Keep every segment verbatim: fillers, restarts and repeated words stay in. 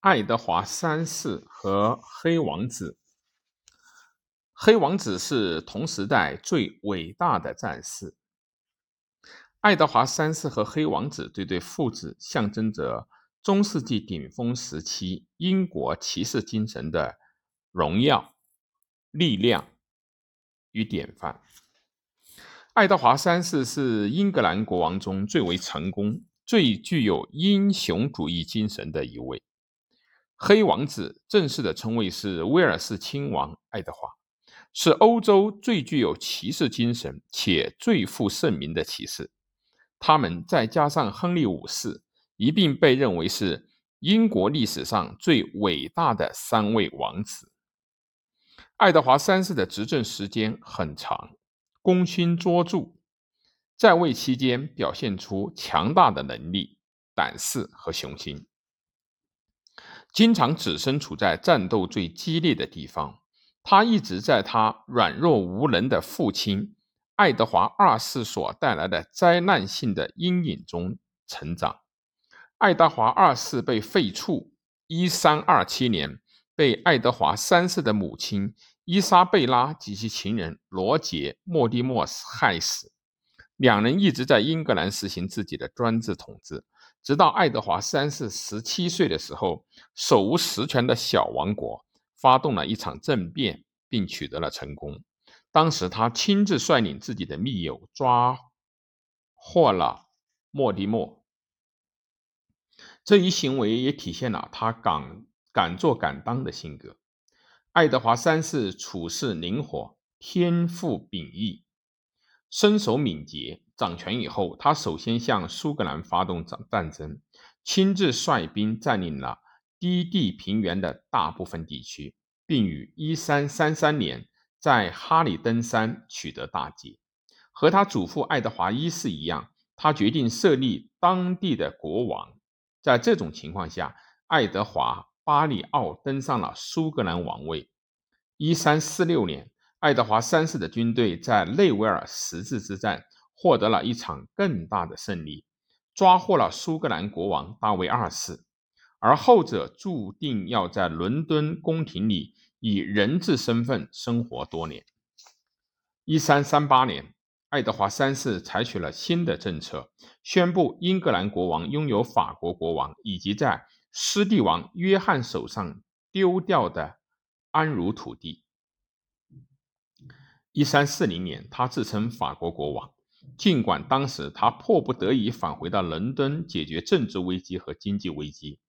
爱德华三世和黑王子。黑王子是同时代最伟大的战士。爱德华三世和黑王子这对父子象征着中世纪顶峰时期英国骑士精神的荣耀、力量与典范。爱德华三世是英格兰国王中最为成功、最具有英雄主义精神的一位。黑王子正式的称谓是威尔士亲王爱德华，是欧洲最具有骑士精神且最负盛名的骑士。他们再加上亨利五世，一并被认为是英国历史上最伟大的三位王子。爱德华三世的执政时间很长，功勋卓著，在位期间表现出强大的能力、胆识和雄心，经常置身处在战斗最激烈的地方。他一直在他软弱无能的父亲爱德华二世所带来的灾难性的阴影中成长。爱德华二世被废黜一三二七年，被爱德华三世的母亲伊莎贝拉及其情人罗杰·莫蒂莫害死。两人一直在英格兰实行自己的专制统治，直到爱德华三世十七岁的时候，手无实权的小王国发动了一场政变，并取得了成功。当时他亲自率领自己的密友抓获了莫蒂莫，这一行为也体现了他 敢, 敢做敢当的性格。爱德华三世处事灵活，天赋秉异，身手敏捷。掌权以后，他首先向苏格兰发动战争，亲自率兵占领了低地平原的大部分地区，并于一三三三年在哈里登山取得大捷。和他祖父爱德华一世一样，他决定设立当地的国王。在这种情况下，爱德华巴里奥登上了苏格兰王位。一三四六年，爱德华三世的军队在内维尔十字之战获得了一场更大的胜利，抓获了苏格兰国王大卫二世。而后者注定要在伦敦宫廷里以人质身份生活多年。一三三八年，爱德华三世采取了新的政策，宣布英格兰国王拥有法国国王以及在施蒂王约翰手上丢掉的安茹土地。一三四零年，他自称法国国王，尽管当时他迫不得已返回到伦敦解决政治危机和经济危机。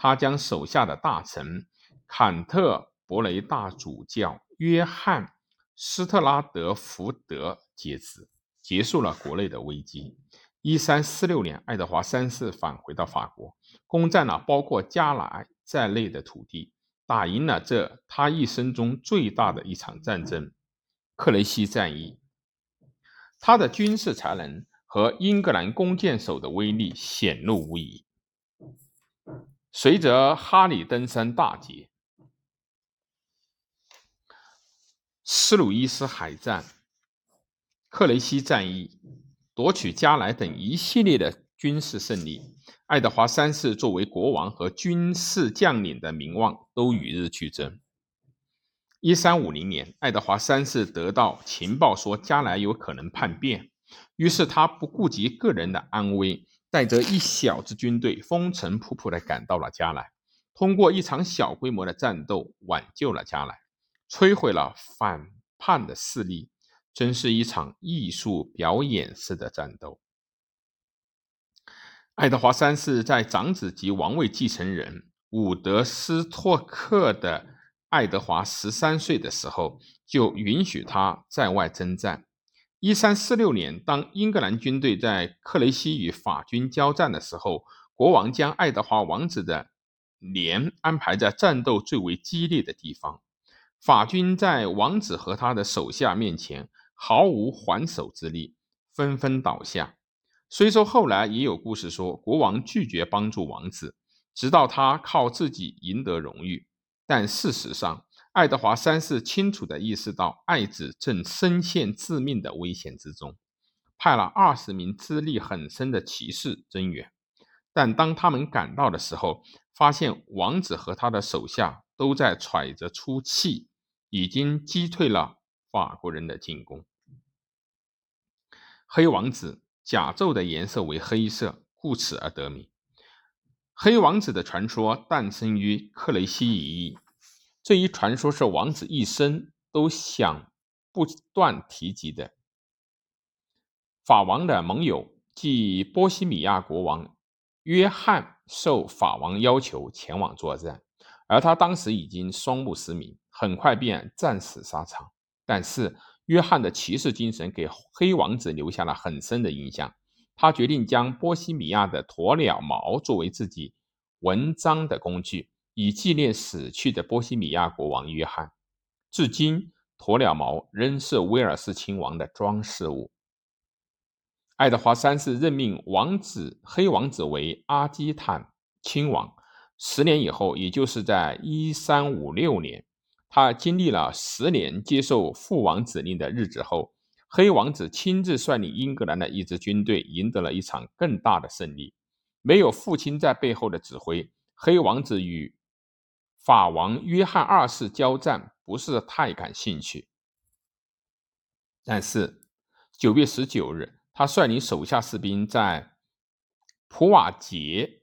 他将手下的大臣坎特伯雷大主教约翰·斯特拉德福德解职，结束了国内的危机。一三四六年，爱德华三世返回到法国，攻占了包括加莱在内的土地，打赢了这他一生中最大的一场战争——克雷西战役。他的军事才能和英格兰弓箭手的威力显露无遗。随着哈里登山大捷、斯鲁伊斯海战、克雷西战役、夺取加莱等一系列的军事胜利，爱德华三世作为国王和军事将领的名望都与日俱增。一三五零年，爱德华三世得到情报说加莱有可能叛变，于是他不顾及个人的安危，带着一小支军队风尘仆仆地赶到了加莱，通过一场小规模的战斗挽救了加莱，摧毁了反叛的势力。真是一场艺术表演式的战斗。爱德华三世在长子及王位继承人伍德斯托克的爱德华十三岁的时候，就允许他在外征战。一三四六年，当英格兰军队在克雷西与法军交战的时候，国王将爱德华王子的连安排在战斗最为激烈的地方。法军在王子和他的手下面前毫无还手之力，纷纷倒下。虽说后来也有故事说国王拒绝帮助王子，直到他靠自己赢得荣誉，但事实上爱德华三世清楚地意识到爱子正深陷致命的危险之中，派了二十名资历很深的骑士增援。但当他们赶到的时候，发现王子和他的手下都在喘着粗气，已经击退了法国人的进攻。黑王子甲胄的颜色为黑色，故此而得名。黑王子的传说诞生于克雷西一役，这一传说是王子一生都想不断提及的。法王的盟友即波西米亚国王约翰受法王要求前往作战，而他当时已经双目失明，很快便战死沙场。但是约翰的骑士精神给黑王子留下了很深的印象，他决定将波西米亚的鸵鸟毛作为自己纹章的工具，以纪念死去的波西米亚国王约翰。至今，鸵鸟毛仍是威尔士亲王的装饰物。爱德华三世任命王子黑王子为阿基坦亲王。十年以后，也就是在一三五六年，他经历了十年接受父王指令的日子后，黑王子亲自率领英格兰的一支军队赢得了一场更大的胜利。没有父亲在背后的指挥，黑王子与法王约翰二世交战不是太感兴趣。但是九月十九日，他率领手下士兵在普瓦捷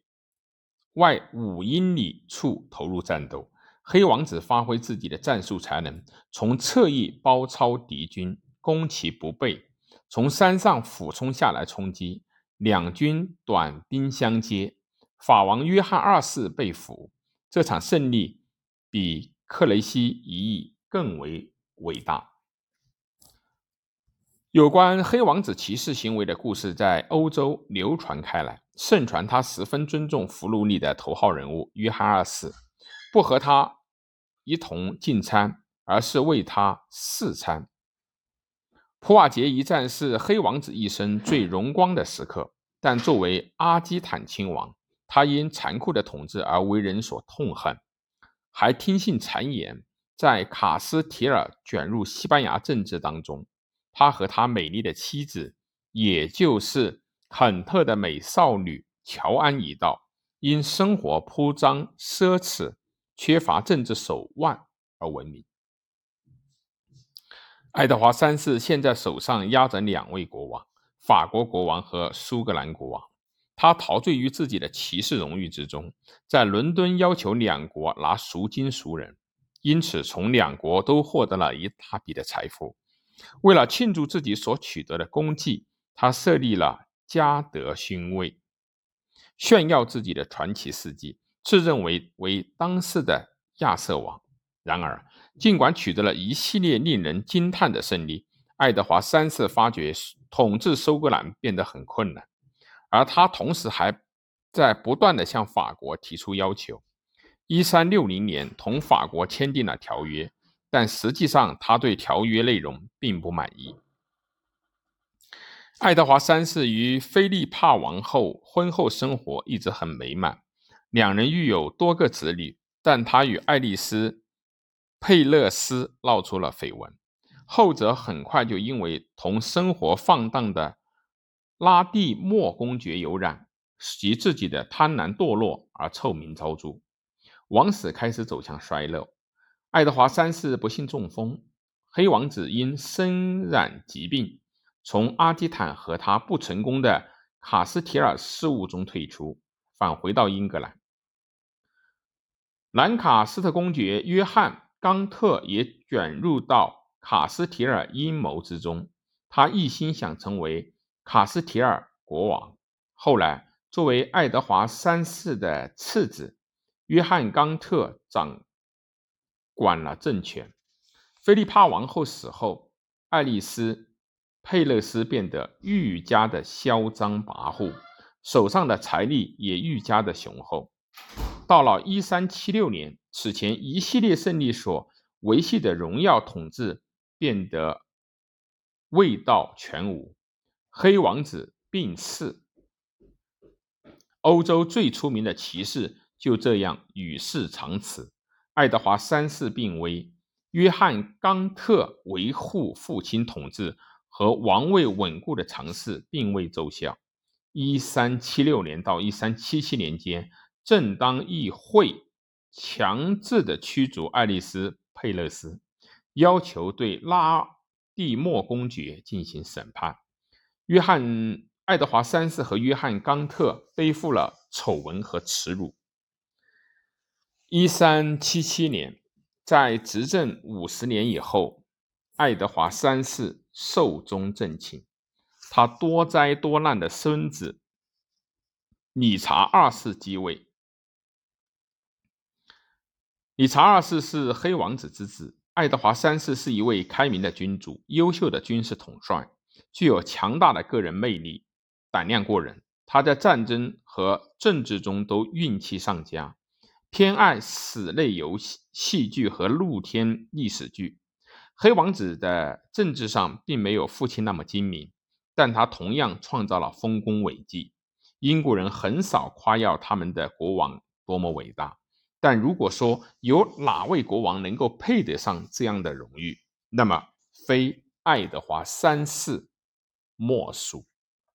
外五英里处投入战斗。黑王子发挥自己的战术才能，从侧翼包抄敌军，攻其不备，从山上俯冲下来冲击，两军短兵相接，法王约翰二世被俘。这场胜利比克雷西一役更为伟大。有关黑王子骑士行为的故事在欧洲流传开来，盛传他十分尊重俘虏里的头号人物约翰二世，不和他一同进餐，而是为他试餐。普瓦捷一战是黑王子一生最荣光的时刻，但作为阿基坦亲王，他因残酷的统治而为人所痛恨，还听信谗言，在卡斯提尔卷入西班牙政治当中。他和他美丽的妻子，也就是肯特的美少女乔安一道，因生活铺张奢侈，缺乏政治手腕而闻名。爱德华三世现在手上压着两位国王，法国国王和苏格兰国王。他陶醉于自己的骑士荣誉之中，在伦敦要求两国拿赎金赎人，因此从两国都获得了一大笔的财富。为了庆祝自己所取得的功绩，他设立了嘉德勋位，炫耀自己的传奇事迹，自认为为当世的亚瑟王。然而，尽管取得了一系列令人惊叹的胜利，爱德华三世发觉统治苏格兰变得很困难，而他同时还在不断地向法国提出要求。一三六零年，同法国签订了条约，但实际上他对条约内容并不满意。爱德华三世与菲利帕王后婚后生活一直很美满，两人育有多个子女，但他与爱丽丝佩勒斯闹出了绯闻，后者很快就因为同生活放荡的拉蒂莫公爵有染，及自己的贪婪堕落而臭名昭著。王室开始走向衰落，爱德华三世不幸中风，黑王子因身染疾病，从阿基坦和他不成功的卡斯提尔事务中退出，返回到英格兰。兰卡斯特公爵约翰·冈特也卷入到卡斯提尔阴谋之中，他一心想成为卡斯提尔国王。后来，作为爱德华三世的次子，约翰·冈特掌管了政权。菲利帕王后死后，爱丽丝佩勒斯变得愈加的嚣张跋扈，手上的财力也愈加的雄厚。到了一三七六年，此前一系列胜利所维系的荣耀统治变得味道全无，黑王子病逝，欧洲最出名的骑士就这样与世长辞。爱德华三世病危，约翰·冈特维护父亲统治和王位稳固的尝试并未奏效。一三七六年到一三七七年间，正当议会强制的驱逐爱丽丝·佩勒斯，要求对拉蒂莫公爵进行审判。约翰爱德华三世和约翰冈特背负了丑闻和耻辱。一三七七年，在执政五十年以后，爱德华三世寿终正寝。他多灾多难的孙子理查二世继位。理查二世是黑王子之子，爱德华三世是一位开明的君主，优秀的军事统帅，具有强大的个人魅力，胆量过人。他在战争和政治中都运气上佳，偏爱史类游戏、戏剧和露天历史剧。黑王子的政治上并没有父亲那么精明，但他同样创造了丰功伟绩。英国人很少夸耀他们的国王多么伟大，但如果说有哪位国王能够配得上这样的荣誉，那么非爱德华三世莫属。